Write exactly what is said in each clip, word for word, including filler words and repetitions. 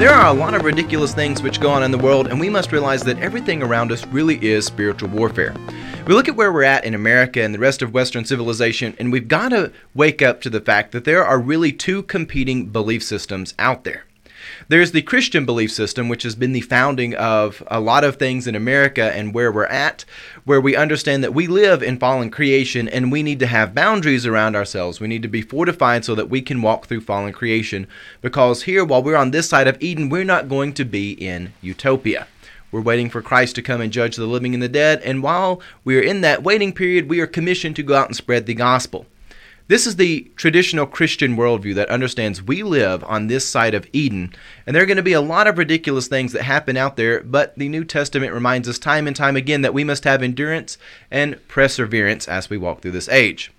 There are a lot of ridiculous things which go on in the world, and we must realize that everything around us really is spiritual warfare. We look at where we're at in America and the rest of Western civilization, and we've got to wake up to the fact that there are really two competing belief systems out there. There's the Christian belief system, which has been the founding of a lot of things in America and where we're at, where we understand that we live in fallen creation and we need to have boundaries around ourselves. We need to be fortified so that we can walk through fallen creation, because here, while we're on this side of Eden, we're not going to be in utopia. We're waiting for Christ to come and judge the living and the dead, and while we're in that waiting period, we are commissioned to go out and spread the gospel. This is the traditional Christian worldview that understands we live on this side of Eden, and there are going to be a lot of ridiculous things that happen out there, but the New Testament reminds us time and time again that we must have endurance and perseverance as we walk through this age.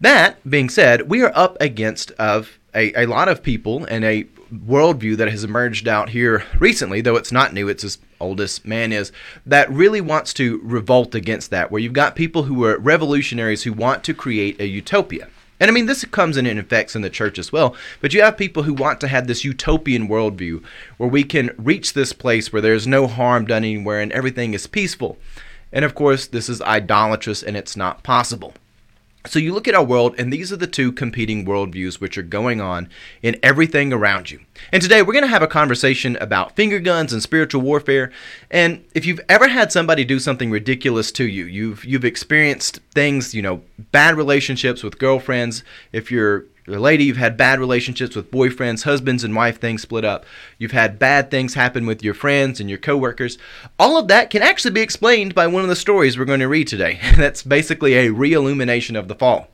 That being said, we are up against of a, a lot of people and a worldview that has emerged out here recently, though it's not new, it's as old as man is, that really wants to revolt against that, where you've got people who are revolutionaries who want to create a utopia. And I mean, this comes in and affects in the church as well, but you have people who want to have this utopian worldview where we can reach this place where there's no harm done anywhere and everything is peaceful. And of course, this is idolatrous and it's not possible. So you look at our world, and these are the two competing worldviews which are going on in everything around you. And today we're going to have a conversation about finger guns and spiritual warfare. And if you've ever had somebody do something ridiculous to you, you've you've experienced things, you know, bad relationships with girlfriends. If you're a lady, you've had bad relationships with boyfriends, husbands and wife, things split up. You've had bad things happen with your friends and your coworkers. All of that can actually be explained by one of the stories we're going to read today. That's basically a re-illumination of the fall.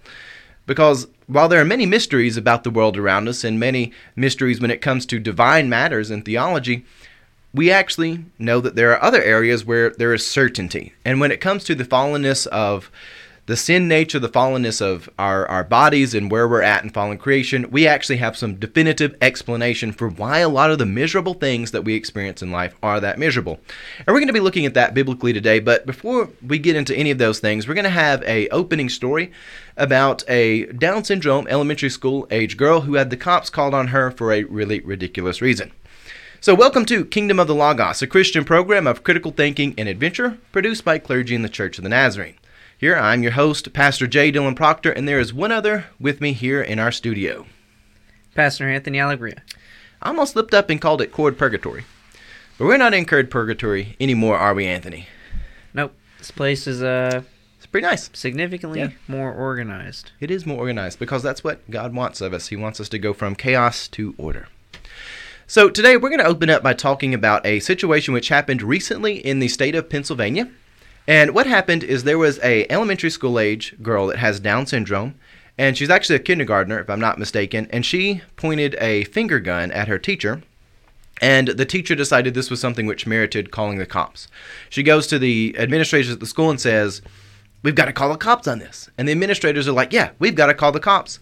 Because while there are many mysteries about the world around us and many mysteries when it comes to divine matters and theology, we actually know that there are other areas where there is certainty. And when it comes to the fallenness of the sin nature, the fallenness of our, our bodies and where we're at in fallen creation, we actually have some definitive explanation for why a lot of the miserable things that we experience in life are that miserable. And we're going to be looking at that biblically today, but before we get into any of those things, we're going to have a opening story about a Down syndrome elementary school age girl who had the cops called on her for a really ridiculous reason. So welcome to Kingdom of the Logos, a Christian program of critical thinking and adventure produced by clergy in the Church of the Nazarene. Here, I'm your host, Pastor Jay Dylan Proctor, and there is one other with me here in our studio. Pastor Anthony Allegria. I almost slipped up and called it cord purgatory. But we're not in cord purgatory anymore, are we, Anthony? Nope. This place is uh, it's pretty nice. Significantly yeah. more organized. It is more organized because that's what God wants of us. He wants us to go from chaos to order. So today, we're going to open up by talking about a situation which happened recently in the state of Pennsylvania. And what happened is there was a elementary school age girl that has Down syndrome, and she's actually a kindergartner, if I'm not mistaken, and she pointed a finger gun at her teacher, and the teacher decided this was something which merited calling the cops. She goes to the administrators at the school and says, "We've got to call the cops on this." And the administrators are like, "Yeah, we've got to call the cops."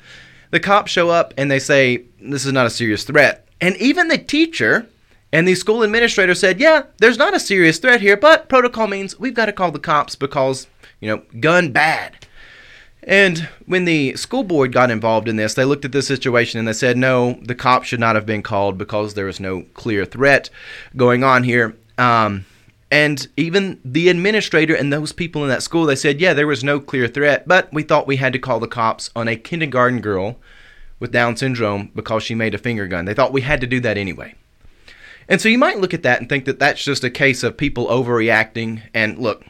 The cops show up, and they say, "This is not a serious threat." And even the teacher and the school administrator said, "Yeah, there's not a serious threat here, but protocol means we've got to call the cops because, you know, gun bad." And when the school board got involved in this, they looked at this situation and they said, no, the cops should not have been called because there was no clear threat going on here. Um, and even the administrator and those people in that school, they said, yeah, there was no clear threat, but we thought we had to call the cops on a kindergarten girl with Down syndrome because she made a finger gun. They thought we had to do that anyway. And so you might look at that and think that that's just a case of people overreacting. And look,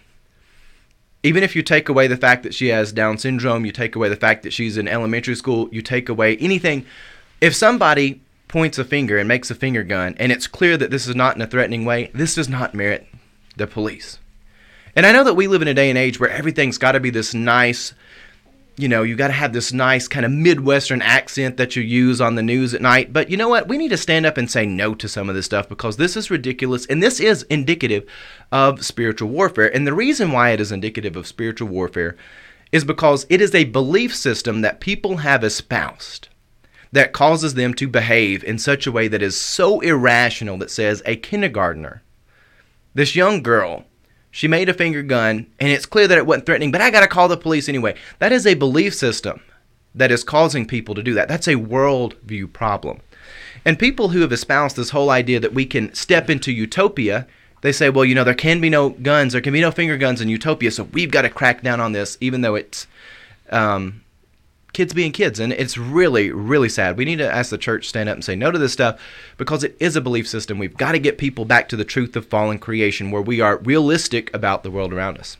even if you take away the fact that she has Down syndrome, you take away the fact that she's in elementary school, you take away anything. If somebody points a finger and makes a finger gun, and it's clear that this is not in a threatening way, this does not merit the police. And I know that we live in a day and age where everything's got to be this nice, you know, you got to have this nice kind of Midwestern accent that you use on the news at night. But you know what? We need to stand up and say no to some of this stuff because this is ridiculous. And this is indicative of spiritual warfare. And the reason why it is indicative of spiritual warfare is because it is a belief system that people have espoused that causes them to behave in such a way that is so irrational that says a kindergartner, this young girl, she made a finger gun, and it's clear that it wasn't threatening, but I got to call the police anyway. That is a belief system that is causing people to do that. That's a worldview problem. And people who have espoused this whole idea that we can step into utopia, they say, well, you know, there can be no guns, there can be no finger guns in utopia, so we've got to crack down on this, even though it's um, kids being kids. And it's really, really sad. We need to ask the church to stand up and say no to this stuff, because it is a belief system. We've got to get people back to the truth of fallen creation, where we are realistic about the world around us.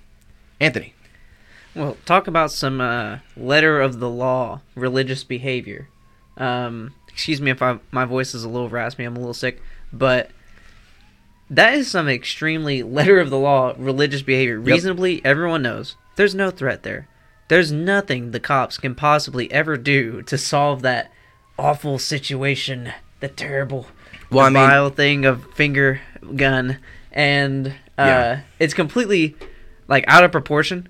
Anthony. Well, talk about some uh, letter of the law, religious behavior. Um, excuse me if I, my voice is a little raspy, I'm a little sick, but that is some extremely letter of the law, religious behavior. Reasonably, yep. Everyone knows there's no threat there. There's nothing the cops can possibly ever do to solve that awful situation, the terrible, well, the I mean, vile thing of finger gun. And uh, yeah. It's completely like out of proportion.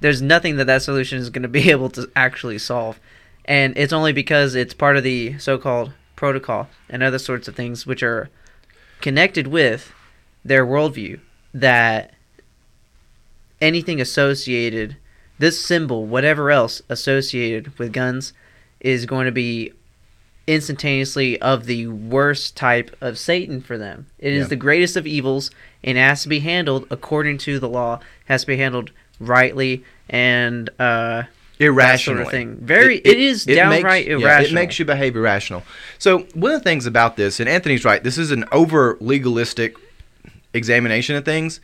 There's nothing that that solution is going to be able to actually solve. And it's only because it's part of the so-called protocol and other sorts of things which are connected with their worldview that anything associated, this symbol, whatever else associated with guns, is going to be instantaneously of the worst type of Satan for them. It yeah. is the greatest of evils and has to be handled according to the law, has to be handled rightly and uh irrationally. That sort of thing. Very it, it, it is it downright makes, irrational. Yeah, it makes you behave irrational. So one of the things about this, and Anthony's right, this is an over legalistic examination of things.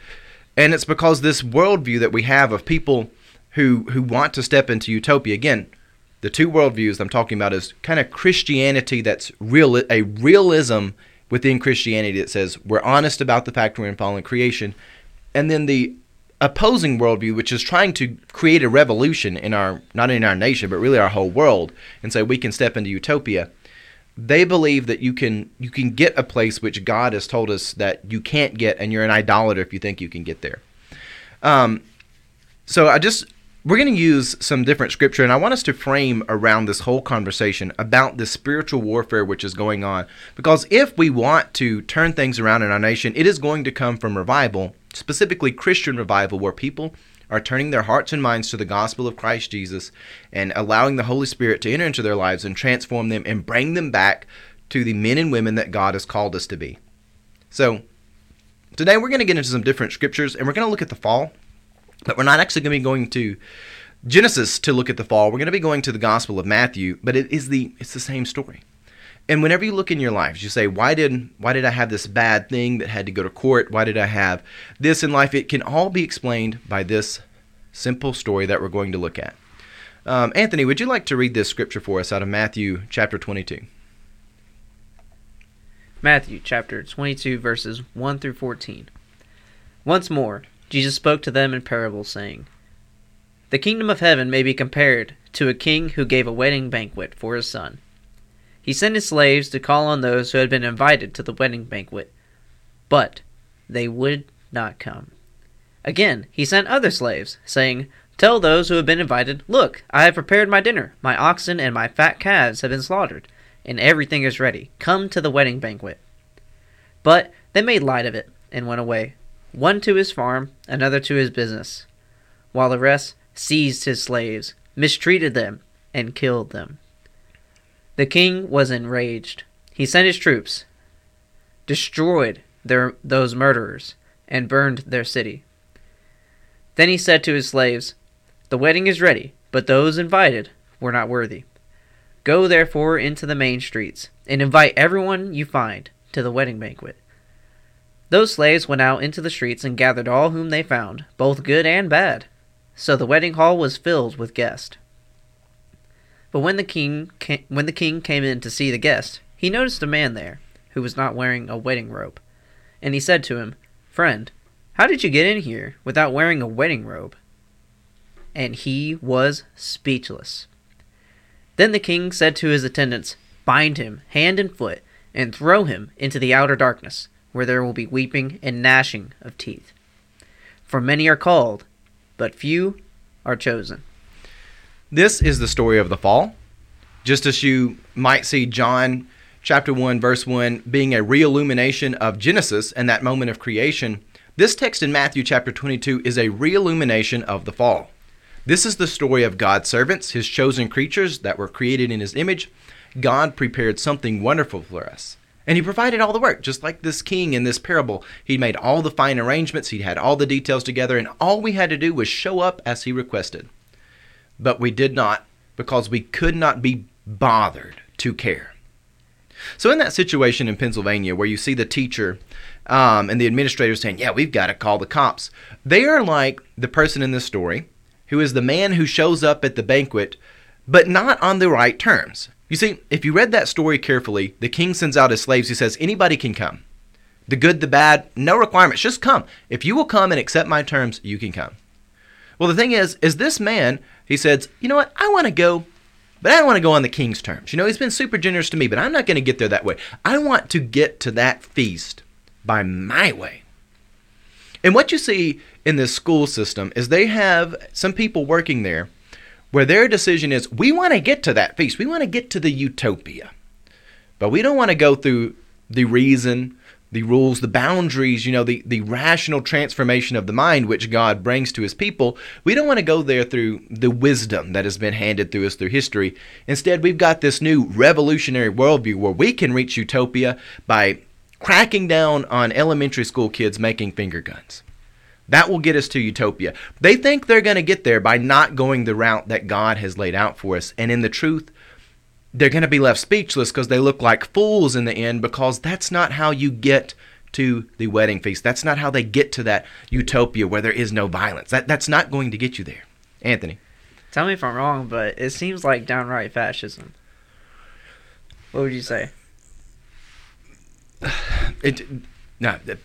And it's because this worldview that we have of people who who want to step into utopia, again, the two worldviews I'm talking about is kind of Christianity that's real a realism within Christianity that says we're honest about the fact we're in fallen creation, and then the opposing worldview, which is trying to create a revolution in our, not in our nation, but really our whole world, and say we can step into utopia. They believe that you can you can get a place which God has told us that you can't get, and you're an idolater if you think you can get there. Um, so I just we're going to use some different scripture, and I want us to frame around this whole conversation about the spiritual warfare which is going on, because if we want to turn things around in our nation, it is going to come from revival. Specifically Christian revival, where people are turning their hearts and minds to the gospel of Christ Jesus and allowing the Holy Spirit to enter into their lives and transform them and bring them back to the men and women that God has called us to be. So today we're going to get into some different scriptures, and we're going to look at the fall, but we're not actually going to be going to Genesis to look at the fall. We're going to be going to the Gospel of Matthew, but it is the it's the same story. And whenever you look in your lives, you say, why did why did I have this bad thing that had to go to court? Why did I have this in life? It can all be explained by this simple story that we're going to look at. Um, Anthony, would you like to read this scripture for us out of Matthew chapter twenty-two? Matthew chapter twenty-two, verses one through fourteen. Once more, Jesus spoke to them in parables, saying, "The kingdom of heaven may be compared to a king who gave a wedding banquet for his son. He sent his slaves to call on those who had been invited to the wedding banquet, but they would not come. Again, he sent other slaves, saying, 'Tell those who have been invited, look, I have prepared my dinner. My oxen and my fat calves have been slaughtered, and everything is ready. Come to the wedding banquet.' But they made light of it and went away, one to his farm, another to his business, while the rest seized his slaves, mistreated them, and killed them. The king was enraged. He sent his troops, destroyed their, those murderers, and burned their city. Then he said to his slaves, 'The wedding is ready, but those invited were not worthy. Go therefore into the main streets, and invite everyone you find to the wedding banquet.' Those slaves went out into the streets and gathered all whom they found, both good and bad. So the wedding hall was filled with guests. But when the king came, when the king came in to see the guest, he noticed a man there who was not wearing a wedding robe. And he said to him, 'Friend, how did you get in here without wearing a wedding robe?' And he was speechless. Then the king said to his attendants, 'Bind him hand and foot and throw him into the outer darkness, where there will be weeping and gnashing of teeth. For many are called, but few are chosen.'" This is the story of the fall. Just as you might see John chapter one, verse one, being a reillumination of Genesis and that moment of creation, this text in Matthew chapter twenty-two is a reillumination of the fall. This is the story of God's servants, his chosen creatures that were created in his image, God prepared something wonderful for us. And he provided all the work, just like this king in this parable. He made all the fine arrangements, he had all the details together, and all we had to do was show up as he requested. But we did not, because we could not be bothered to care. So in that situation in Pennsylvania where you see the teacher um, and the administrator saying, yeah, we've got to call the cops, they are like the person in this story who is the man who shows up at the banquet, but not on the right terms. You see, if you read that story carefully, the king sends out his slaves. He says, anybody can come. The good, the bad, no requirements, just come. If you will come and accept my terms, you can come. Well, the thing is, is this man, he says, you know what, I want to go, but I don't want to go on the king's terms. You know, he's been super generous to me, but I'm not going to get there that way. I want to get to that feast by my way. And what you see in this school system is they have some people working there where their decision is, we want to get to that feast. We want to get to the utopia, but we don't want to go through the reason, the rules, the boundaries, you know, the, the rational transformation of the mind which God brings to his people. We don't want to go there through the wisdom that has been handed to us through history. Instead, we've got this new revolutionary worldview where we can reach utopia by cracking down on elementary school kids making finger guns. That will get us to utopia. They think they're going to get there by not going the route that God has laid out for us. And in the truth, they're going to be left speechless because they look like fools in the end, because that's not how you get to the wedding feast. That's not how they get to that utopia where there is no violence. That That's not going to get you there. Anthony. Tell me if I'm wrong, but it seems like downright fascism. What would you say? It, no, it,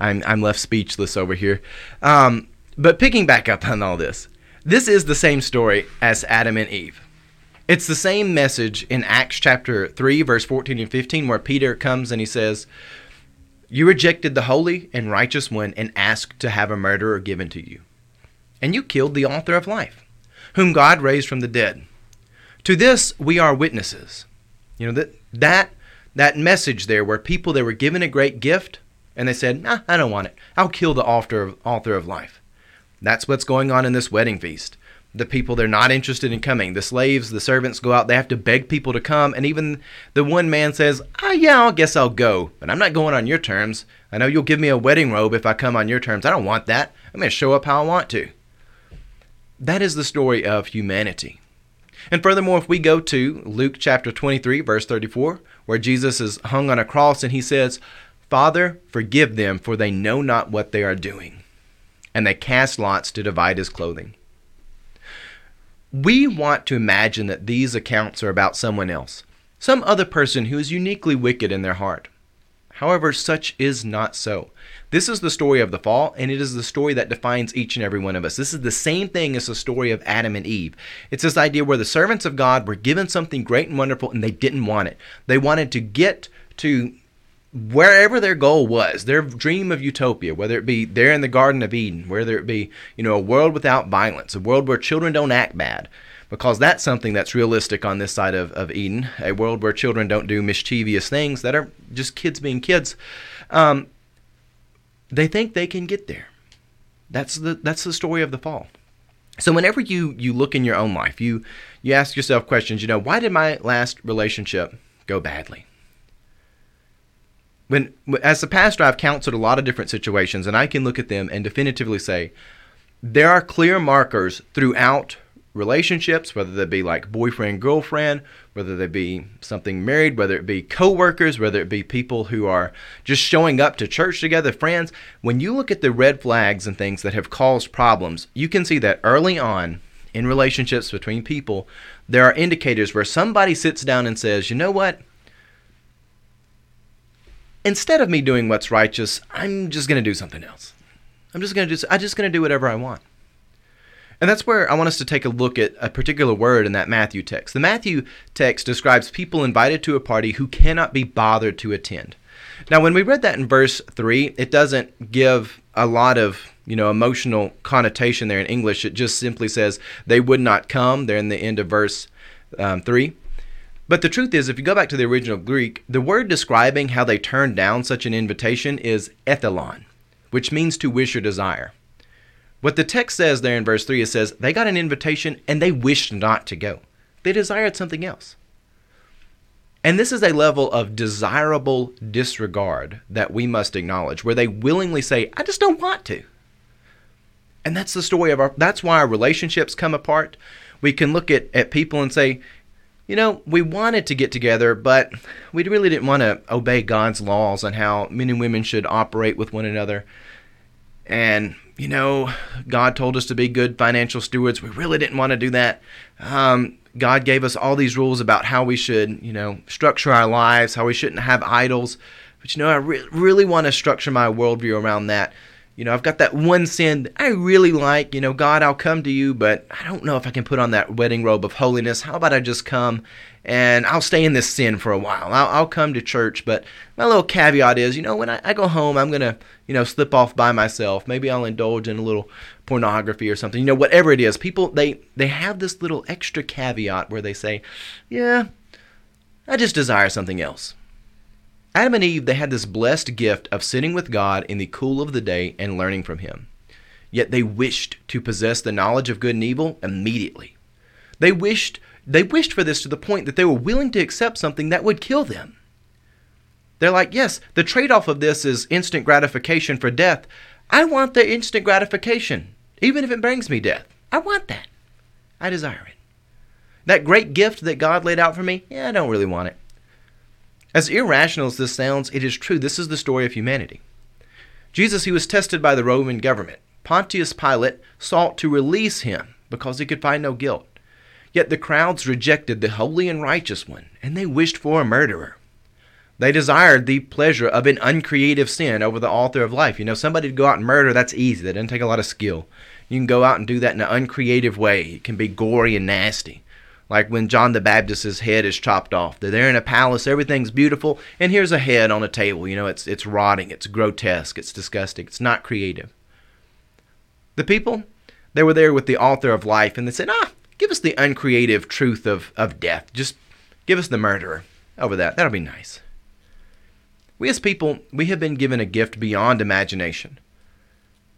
I'm I'm left speechless over here. Um, but picking back up on all this, this is the same story as Adam and Eve. It's the same message in Acts chapter three, verse fourteen and fifteen, where Peter comes and he says, you rejected the holy and righteous one and asked to have a murderer given to you. And you killed the author of life, whom God raised from the dead. To this we are witnesses. You know, that that that message there where people, they were given a great gift and they said, nah, I don't want it. I'll kill the author of, author of life. That's what's going on in this wedding feast. The people, they're not interested in coming. The slaves, the servants go out. They have to beg people to come. And even the one man says, oh, yeah, I guess I'll go. But I'm not going on your terms. I know you'll give me a wedding robe if I come on your terms. I don't want that. I'm going to show up how I want to. That is the story of humanity. And furthermore, if we go to Luke chapter twenty-three, verse thirty-four, where Jesus is hung on a cross and he says, Father, forgive them, for they know not what they are doing. And they cast lots to divide his clothing. We want to imagine that these accounts are about someone else, some other person who is uniquely wicked in their heart. However, such is not so. This is the story of the fall, and it is the story that defines each and every one of us. This is the same thing as the story of Adam and Eve. It's this idea where the servants of God were given something great and wonderful, and they didn't want it. They wanted to get to wherever their goal was, their dream of utopia, whether it be there in the Garden of Eden, whether it be, you know, a world without violence, a world where children don't act bad, because that's something that's realistic on this side of, of Eden, a world where children don't do mischievous things that are just kids being kids. Um, they think they can get there. That's the that's the story of the fall. So whenever you you look in your own life, you you ask yourself questions, you know, why did my last relationship go badly? When, as a pastor, I've counseled a lot of different situations, and I can look at them and definitively say there are clear markers throughout relationships, whether they be like boyfriend, girlfriend, whether they be something married, whether it be coworkers, whether it be people who are just showing up to church together, friends. When you look at the red flags and things that have caused problems, you can see that early on in relationships between people, there are indicators where somebody sits down and says, you know what? Instead of me doing what's righteous, I'm just going to do something else. I'm just going to do I'm just going to do whatever I want. And that's where I want us to take a look at a particular word in that Matthew text. The Matthew text describes people invited to a party who cannot be bothered to attend. Now, when we read that in verse three, it doesn't give a lot of, you know, emotional connotation there in English. It just simply says they would not come. They're in the end of verse um, three. But the truth is, if you go back to the original Greek, the word describing how they turned down such an invitation is ethylon, which means to wish or desire. What the text says there in verse three, it says, they got an invitation and they wished not to go. They desired something else. And this is a level of desirable disregard that we must acknowledge, where they willingly say, I just don't want to. And that's the story of our, that's why our relationships come apart. We can look at, at people and say, you know, we wanted to get together, but we really didn't want to obey God's laws on how men and women should operate with one another. And, you know, God told us to be good financial stewards. We really didn't want to do that. Um, God gave us all these rules about how we should, you know, structure our lives, how we shouldn't have idols. But, you know, I re- really want to structure my worldview around that. You know, I've got that one sin that I really like. You know, God, I'll come to you, but I don't know if I can put on that wedding robe of holiness. How about I just come and I'll stay in this sin for a while. I'll, I'll come to church, but my little caveat is, you know, when I, I go home, I'm going to, you know, slip off by myself. Maybe I'll indulge in a little pornography or something. You know, whatever it is. People, they, they have this little extra caveat where they say, yeah, I just desire something else. Adam and Eve, they had this blessed gift of sitting with God in the cool of the day and learning from him. Yet they wished to possess the knowledge of good and evil immediately. They wished they wished for this to the point that they were willing to accept something that would kill them. They're like, yes, the trade-off of this is instant gratification for death. I want the instant gratification, even if it brings me death. I want that. I desire it. That great gift that God laid out for me, yeah, I don't really want it. As irrational as this sounds, it is true. This is the story of humanity. Jesus, he was tested by the Roman government. Pontius Pilate sought to release him because he could find no guilt. Yet the crowds rejected the holy and righteous one, and they wished for a murderer. They desired the pleasure of an uncreative sin over the author of life. You know, somebody to go out and murder, that's easy. That doesn't take a lot of skill. You can go out and do that in an uncreative way. It can be gory and nasty. Like when John the Baptist's head is chopped off. They're there in a palace, everything's beautiful, and here's a head on a table. You know, it's it's rotting, it's grotesque, it's disgusting, it's not creative. The people, they were there with the author of life, and they said, ah, give us the uncreative truth of, of death. Just give us the murderer over that. That'll be nice. We as people, we have been given a gift beyond imagination.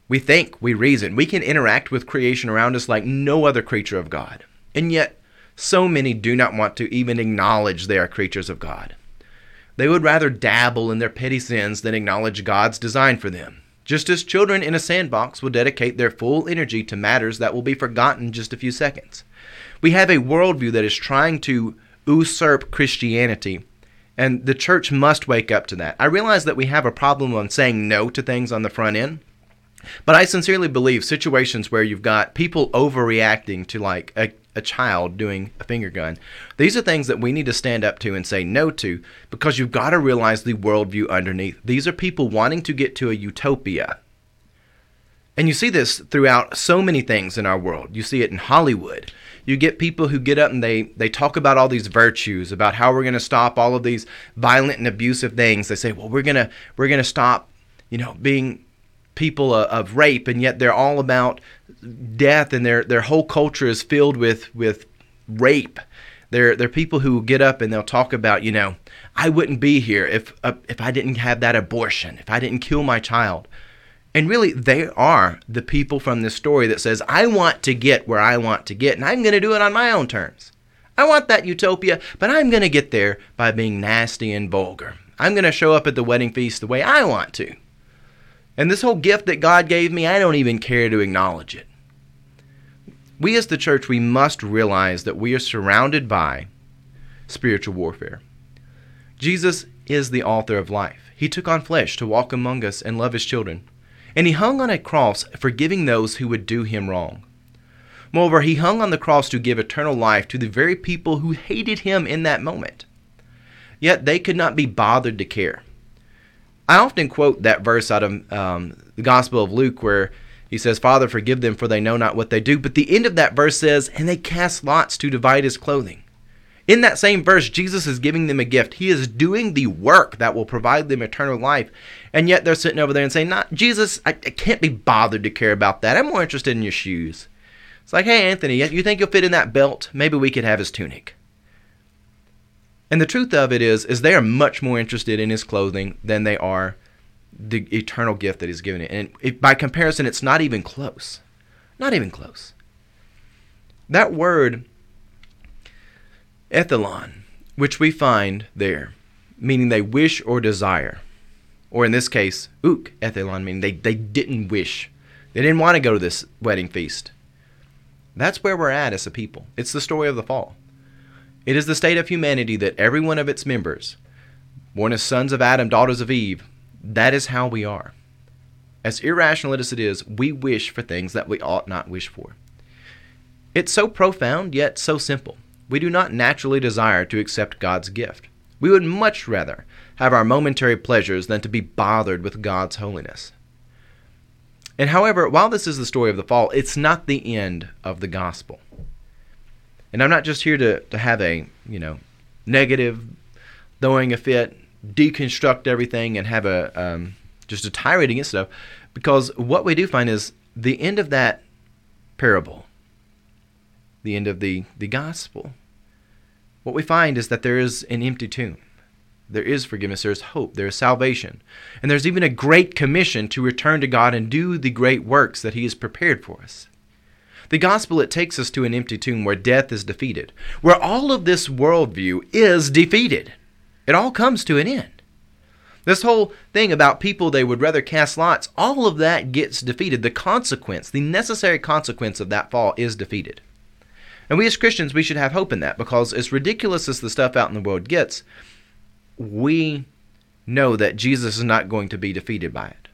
We think, we reason, we can interact with creation around us like no other creature of God. And yet, so many do not want to even acknowledge they are creatures of God. They would rather dabble in their petty sins than acknowledge God's design for them, just as children in a sandbox will dedicate their full energy to matters that will be forgotten in just a few seconds. We have a worldview that is trying to usurp Christianity, and the church must wake up to that. I realize that we have a problem on saying no to things on the front end, but I sincerely believe situations where you've got people overreacting to like a a child doing a finger gun. These are things that we need to stand up to and say no to, because you've got to realize the worldview underneath. These are people wanting to get to a utopia. And you see this throughout so many things in our world. You see it in Hollywood. You get people who get up and they, they talk about all these virtues, about how we're going to stop all of these violent and abusive things. They say, well, we're going to we're going to stop, you know, being people of rape, and yet they're all about death, and their their whole culture is filled with with rape. They're they're people who get up and they'll talk about, you know, I wouldn't be here if uh, if I didn't have that abortion, if I didn't kill my child. And really, they are the people from this story that says, I want to get where I want to get, and I'm going to do it on my own terms. I want that utopia, but I'm going to get there by being nasty and vulgar. I'm going to show up at the wedding feast the way I want to. And this whole gift that God gave me, I don't even care to acknowledge it. We as the church, we must realize that we are surrounded by spiritual warfare. Jesus is the author of life. He took on flesh to walk among us and love his children. And he hung on a cross forgiving those who would do him wrong. Moreover, he hung on the cross to give eternal life to the very people who hated him in that moment. Yet they could not be bothered to care. I often quote that verse out of um, the Gospel of Luke where he says, Father, forgive them, for they know not what they do. But the end of that verse says, and they cast lots to divide his clothing. In that same verse, Jesus is giving them a gift. He is doing the work that will provide them eternal life. And yet they're sitting over there and saying, "Not Jesus, I, I can't be bothered to care about that. I'm more interested in your shoes." It's like, hey, Anthony, you think you'll fit in that belt? Maybe we could have his tunic. And the truth of it is, is they are much more interested in his clothing than they are the eternal gift that he's given it. And it, by comparison, it's not even close. Not even close. That word, ethylon, which we find there, meaning they wish or desire. Or in this case, ook, ethelon, meaning they, they didn't wish. They didn't want to go to this wedding feast. That's where we're at as a people. It's the story of the fall. It is the state of humanity that every one of its members, born as sons of Adam, daughters of Eve, that is how we are. As irrational as it is, we wish for things that we ought not wish for. It's so profound, yet so simple. We do not naturally desire to accept God's gift. We would much rather have our momentary pleasures than to be bothered with God's holiness. And however, while this is the story of the fall, it's not the end of the gospel. And I'm not just here to, to have a, you know, negative, throwing a fit, deconstruct everything, and have a um, just a tirade against stuff, because what we do find is the end of that parable, the end of the, the gospel, what we find is that there is an empty tomb. There is forgiveness, there is hope, there is salvation, and there's even a great commission to return to God and do the great works that He has prepared for us. The gospel, it takes us to an empty tomb where death is defeated, where all of this worldview is defeated. It all comes to an end. This whole thing about people, they would rather cast lots, all of that gets defeated. The consequence, the necessary consequence of that fall is defeated. And we as Christians, we should have hope in that, because as ridiculous as the stuff out in the world gets, we know that Jesus is not going to be defeated by it.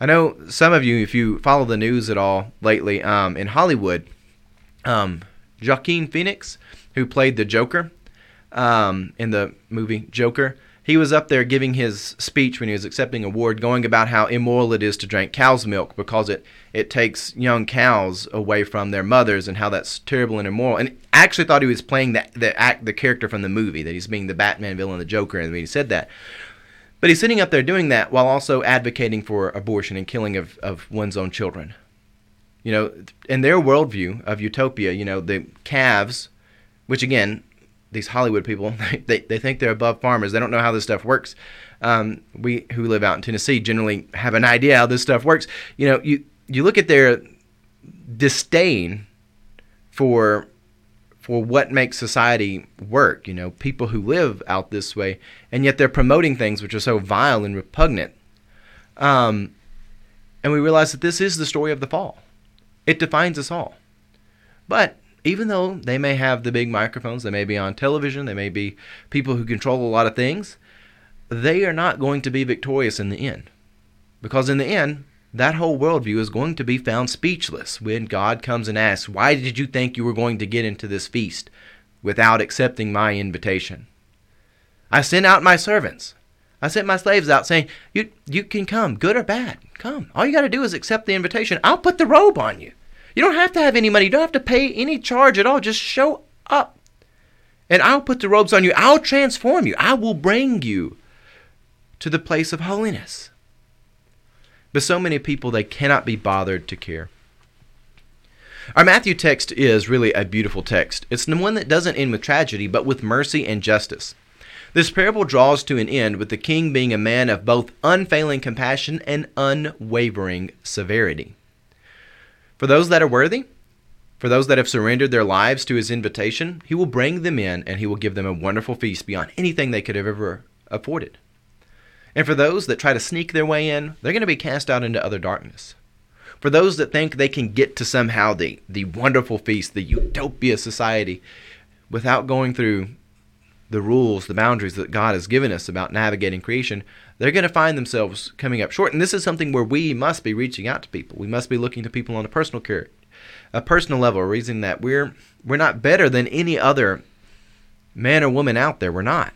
I know some of you, if you follow the news at all lately, um, in Hollywood, um, Joaquin Phoenix, who played the Joker um, in the movie Joker, he was up there giving his speech when he was accepting an award, going about how immoral it is to drink cow's milk because it, it takes young cows away from their mothers and how that's terrible and immoral. And I actually thought he was playing the, the, act, the character from the movie, that he's being the Batman villain, the Joker, and when he said that. But he's sitting up there doing that while also advocating for abortion and killing of, of one's own children. You know, in their worldview of utopia, you know, the calves, which again, these Hollywood people, they, they think they're above farmers. They don't know how this stuff works. Um, we who live out in Tennessee generally have an idea how this stuff works. You know, you, you look at their disdain for... for what makes society work, you know, people who live out this way, and yet they're promoting things which are so vile and repugnant. Um, and we realize that this is the story of the fall. It defines us all. But even though they may have the big microphones, they may be on television, they may be people who control a lot of things, they are not going to be victorious in the end. Because in the end, that whole worldview is going to be found speechless when God comes and asks, why did you think you were going to get into this feast without accepting my invitation? I sent out my servants. I sent my slaves out saying, you you can come, good or bad, come. All you got to do is accept the invitation. I'll put the robe on you. You don't have to have any money. You don't have to pay any charge at all. Just show up, and I'll put the robes on you. I'll transform you. I will bring you to the place of holiness. But so many people, they cannot be bothered to care. Our Matthew text is really a beautiful text. It's the one that doesn't end with tragedy, but with mercy and justice. This parable draws to an end with the king being a man of both unfailing compassion and unwavering severity. For those that are worthy, for those that have surrendered their lives to his invitation, he will bring them in and he will give them a wonderful feast beyond anything they could have ever afforded. And for those that try to sneak their way in, they're going to be cast out into other darkness. For those that think they can get to somehow the, the wonderful feast, the utopia society, without going through the rules, the boundaries that God has given us about navigating creation, they're going to find themselves coming up short. And this is something where we must be reaching out to people. We must be looking to people on a personal care, a personal level, reasoning that we're we're not better than any other man or woman out there. We're not.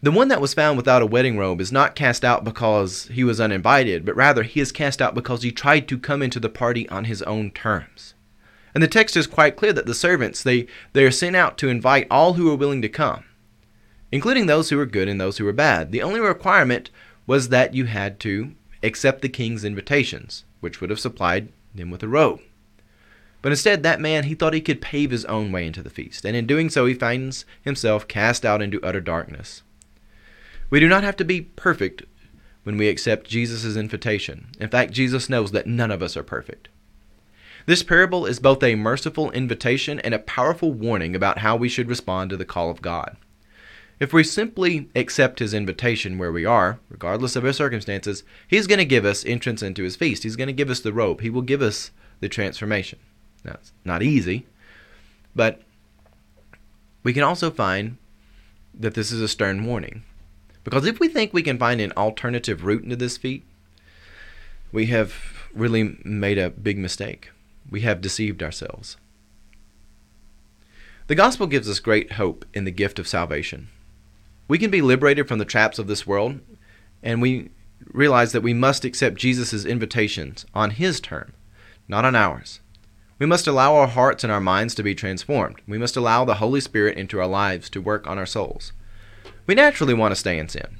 The one that was found without a wedding robe is not cast out because he was uninvited, but rather he is cast out because he tried to come into the party on his own terms. And the text is quite clear that the servants, they, they are sent out to invite all who are willing to come, including those who are good and those who are bad. The only requirement was that you had to accept the king's invitations, which would have supplied them with a robe. But instead, that man, he thought he could pave his own way into the feast, and in doing so, he finds himself cast out into utter darkness. We do not have to be perfect when we accept Jesus' invitation. In fact, Jesus knows that none of us are perfect. This parable is both a merciful invitation and a powerful warning about how we should respond to the call of God. If we simply accept his invitation where we are, regardless of our circumstances, he's going to give us entrance into his feast. He's going to give us the robe. He will give us the transformation. Now, it's not easy, but we can also find that this is a stern warning. Because if we think we can find an alternative route into this feat, we have really made a big mistake. We have deceived ourselves. The gospel gives us great hope in the gift of salvation. We can be liberated from the traps of this world, and we realize that we must accept Jesus' invitations on his terms, not on ours. We must allow our hearts and our minds to be transformed. We must allow the Holy Spirit into our lives to work on our souls. We naturally want to stay in sin.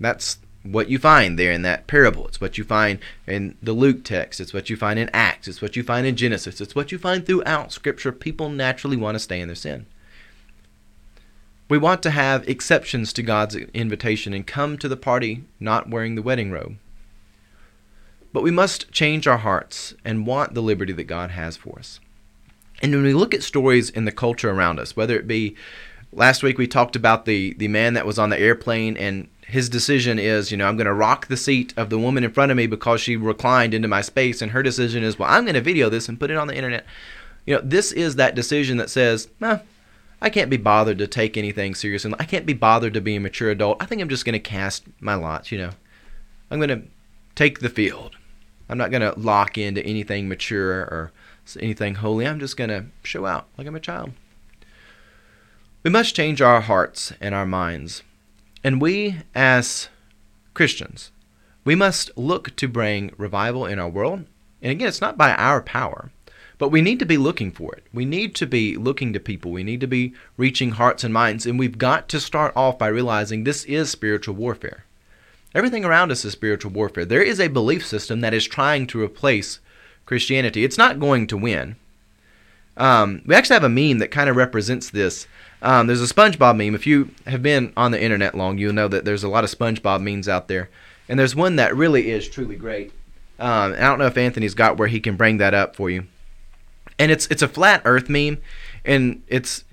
That's what you find there in that parable. It's what you find in the Luke text. It's what you find in Acts. It's what you find in Genesis. It's what you find throughout Scripture. People naturally want to stay in their sin. We want to have exceptions to God's invitation and come to the party not wearing the wedding robe. But we must change our hearts and want the liberty that God has for us. And when we look at stories in the culture around us, whether it be, last week we talked about the, the man that was on the airplane, and his decision is, you know, I'm going to rock the seat of the woman in front of me because she reclined into my space, and her decision is, well, I'm going to video this and put it on the internet. You know, this is that decision that says, eh, I can't be bothered to take anything seriously. I can't be bothered to be a mature adult. I think I'm just going to cast my lots, you know. I'm going to take the field. I'm not going to lock into anything mature or anything holy. I'm just going to show out like I'm a child. We must change our hearts and our minds. And we, as Christians, we must look to bring revival in our world. And again, it's not by our power, but we need to be looking for it. We need to be looking to people. We need to be reaching hearts and minds. And we've got to start off by realizing this is spiritual warfare. Everything around us is spiritual warfare. There is a belief system that is trying to replace Christianity. It's not going to win. Um, we actually have a meme that kind of represents this. Um, there's a SpongeBob meme. If you have been on the internet long, you'll know that there's a lot of SpongeBob memes out there. And there's one that really is truly great. Um, I don't know if Anthony's got where he can bring that up for you. And it's it's a flat earth meme. And it's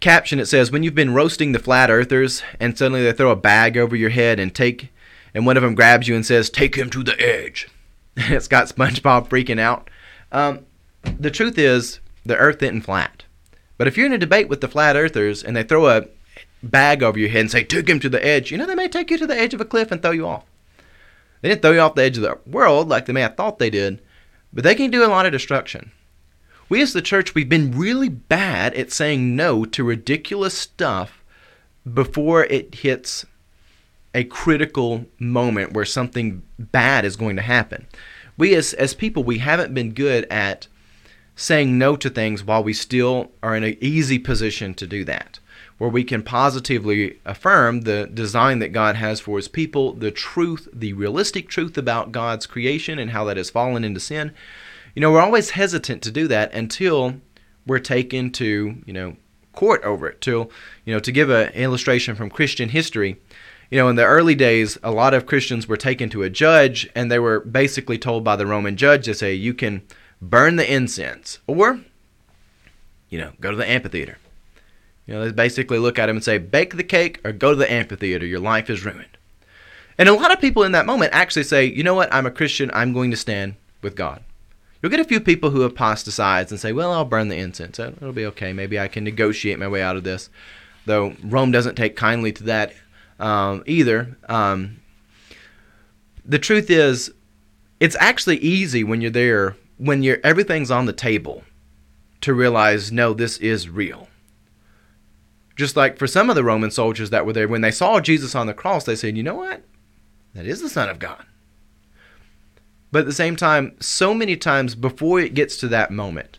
caption, it says, when you've been roasting the flat earthers and suddenly they throw a bag over your head and take, and one of them grabs you and says, take him to the edge. And it's got SpongeBob freaking out. Um, the truth is, the earth isn't flat. But if you're in a debate with the flat earthers and they throw a bag over your head and say, take him to the edge, you know, they may take you to the edge of a cliff and throw you off. They didn't throw you off the edge of the world like they may have thought they did, but they can do a lot of destruction. We as the church, we've been really bad at saying no to ridiculous stuff before it hits a critical moment where something bad is going to happen. We as, as people, we haven't been good at saying no to things while we still are in an easy position to do that, where we can positively affirm the design that God has for his people, the truth, the realistic truth about God's creation and how that has fallen into sin. You know, we're always hesitant to do that until we're taken to, you know, court over it. Till, you know, to give an illustration from Christian history, you know, in the early days, a lot of Christians were taken to a judge, and they were basically told by the Roman judge, they say, you can burn the incense, or, you know, go to the amphitheater. You know, they basically look at him and say, bake the cake or go to the amphitheater. Your life is ruined. And a lot of people in that moment actually say, you know what, I'm a Christian. I'm going to stand with God. You'll get a few people who apostatize and say, well, I'll burn the incense. It'll be okay. Maybe I can negotiate my way out of this. Though Rome doesn't take kindly to that um, either. Um, the truth is, it's actually easy when you're there, when you're everything's on the table, to realize, no, this is real. Just like for some of the Roman soldiers that were there, when they saw Jesus on the cross, they said, you know what? That is the Son of God. But at the same time, so many times before it gets to that moment,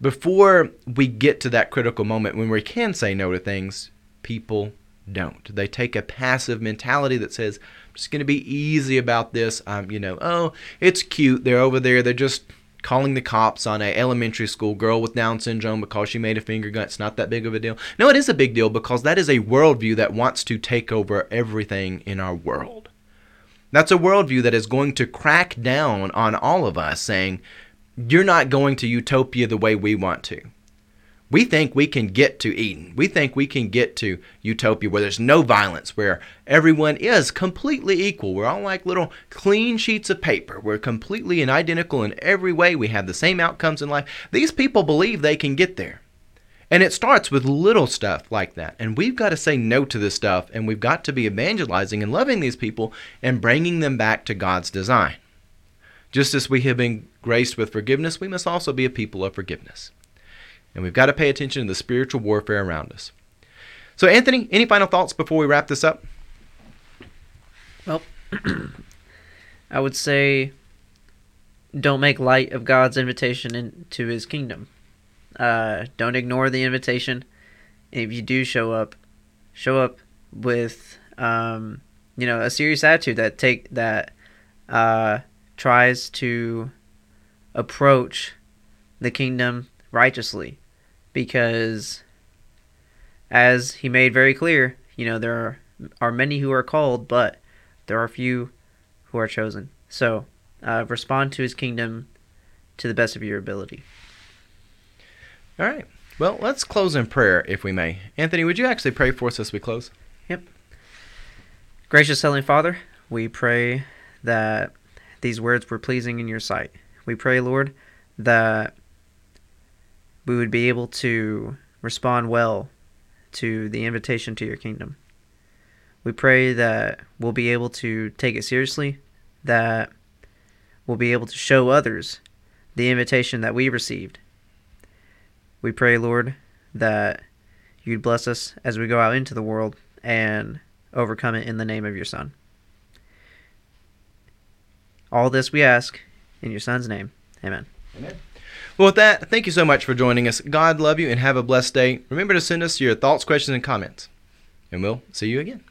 before we get to that critical moment when we can say no to things, people don't. They take a passive mentality that says, I'm just going to be easy about this. Um, you know, oh, it's cute. They're over there. They're just calling the cops on an elementary school girl with Down syndrome because she made a finger gun. It's not that big of a deal. No, it is a big deal because that is a worldview that wants to take over everything in our world. That's a worldview that is going to crack down on all of us, saying, you're not going to utopia the way we want to. We think we can get to Eden. We think we can get to utopia where there's no violence, where everyone is completely equal. We're all like little clean sheets of paper. We're completely and identical in every way. We have the same outcomes in life. These people believe they can get there. And it starts with little stuff like that. And we've got to say no to this stuff, and we've got to be evangelizing and loving these people and bringing them back to God's design. Just as we have been graced with forgiveness, we must also be a people of forgiveness. And we've got to pay attention to the spiritual warfare around us. So, Anthony, any final thoughts before we wrap this up? Well, I would say don't make light of God's invitation into his kingdom. Uh, don't ignore the invitation. If you do show up, show up with, um, you know, a serious attitude that take that uh, tries to approach the kingdom righteously, because as he made very clear, you know, there are, are many who are called, but there are few who are chosen. So uh, respond to his kingdom to the best of your ability. All right. Well, let's close in prayer, if we may. Anthony, would you actually pray for us as we close? Yep. Gracious Heavenly Father, we pray that these words were pleasing in your sight. We pray, Lord, that we would be able to respond well to the invitation to your kingdom. We pray that we'll be able to take it seriously, that we'll be able to show others the invitation that we received. We pray, Lord, that you'd bless us as we go out into the world and overcome it in the name of your Son. All this we ask in your Son's name. Amen. Amen. Well, with that, thank you so much for joining us. God love you and have a blessed day. Remember to send us your thoughts, questions, and comments. And we'll see you again.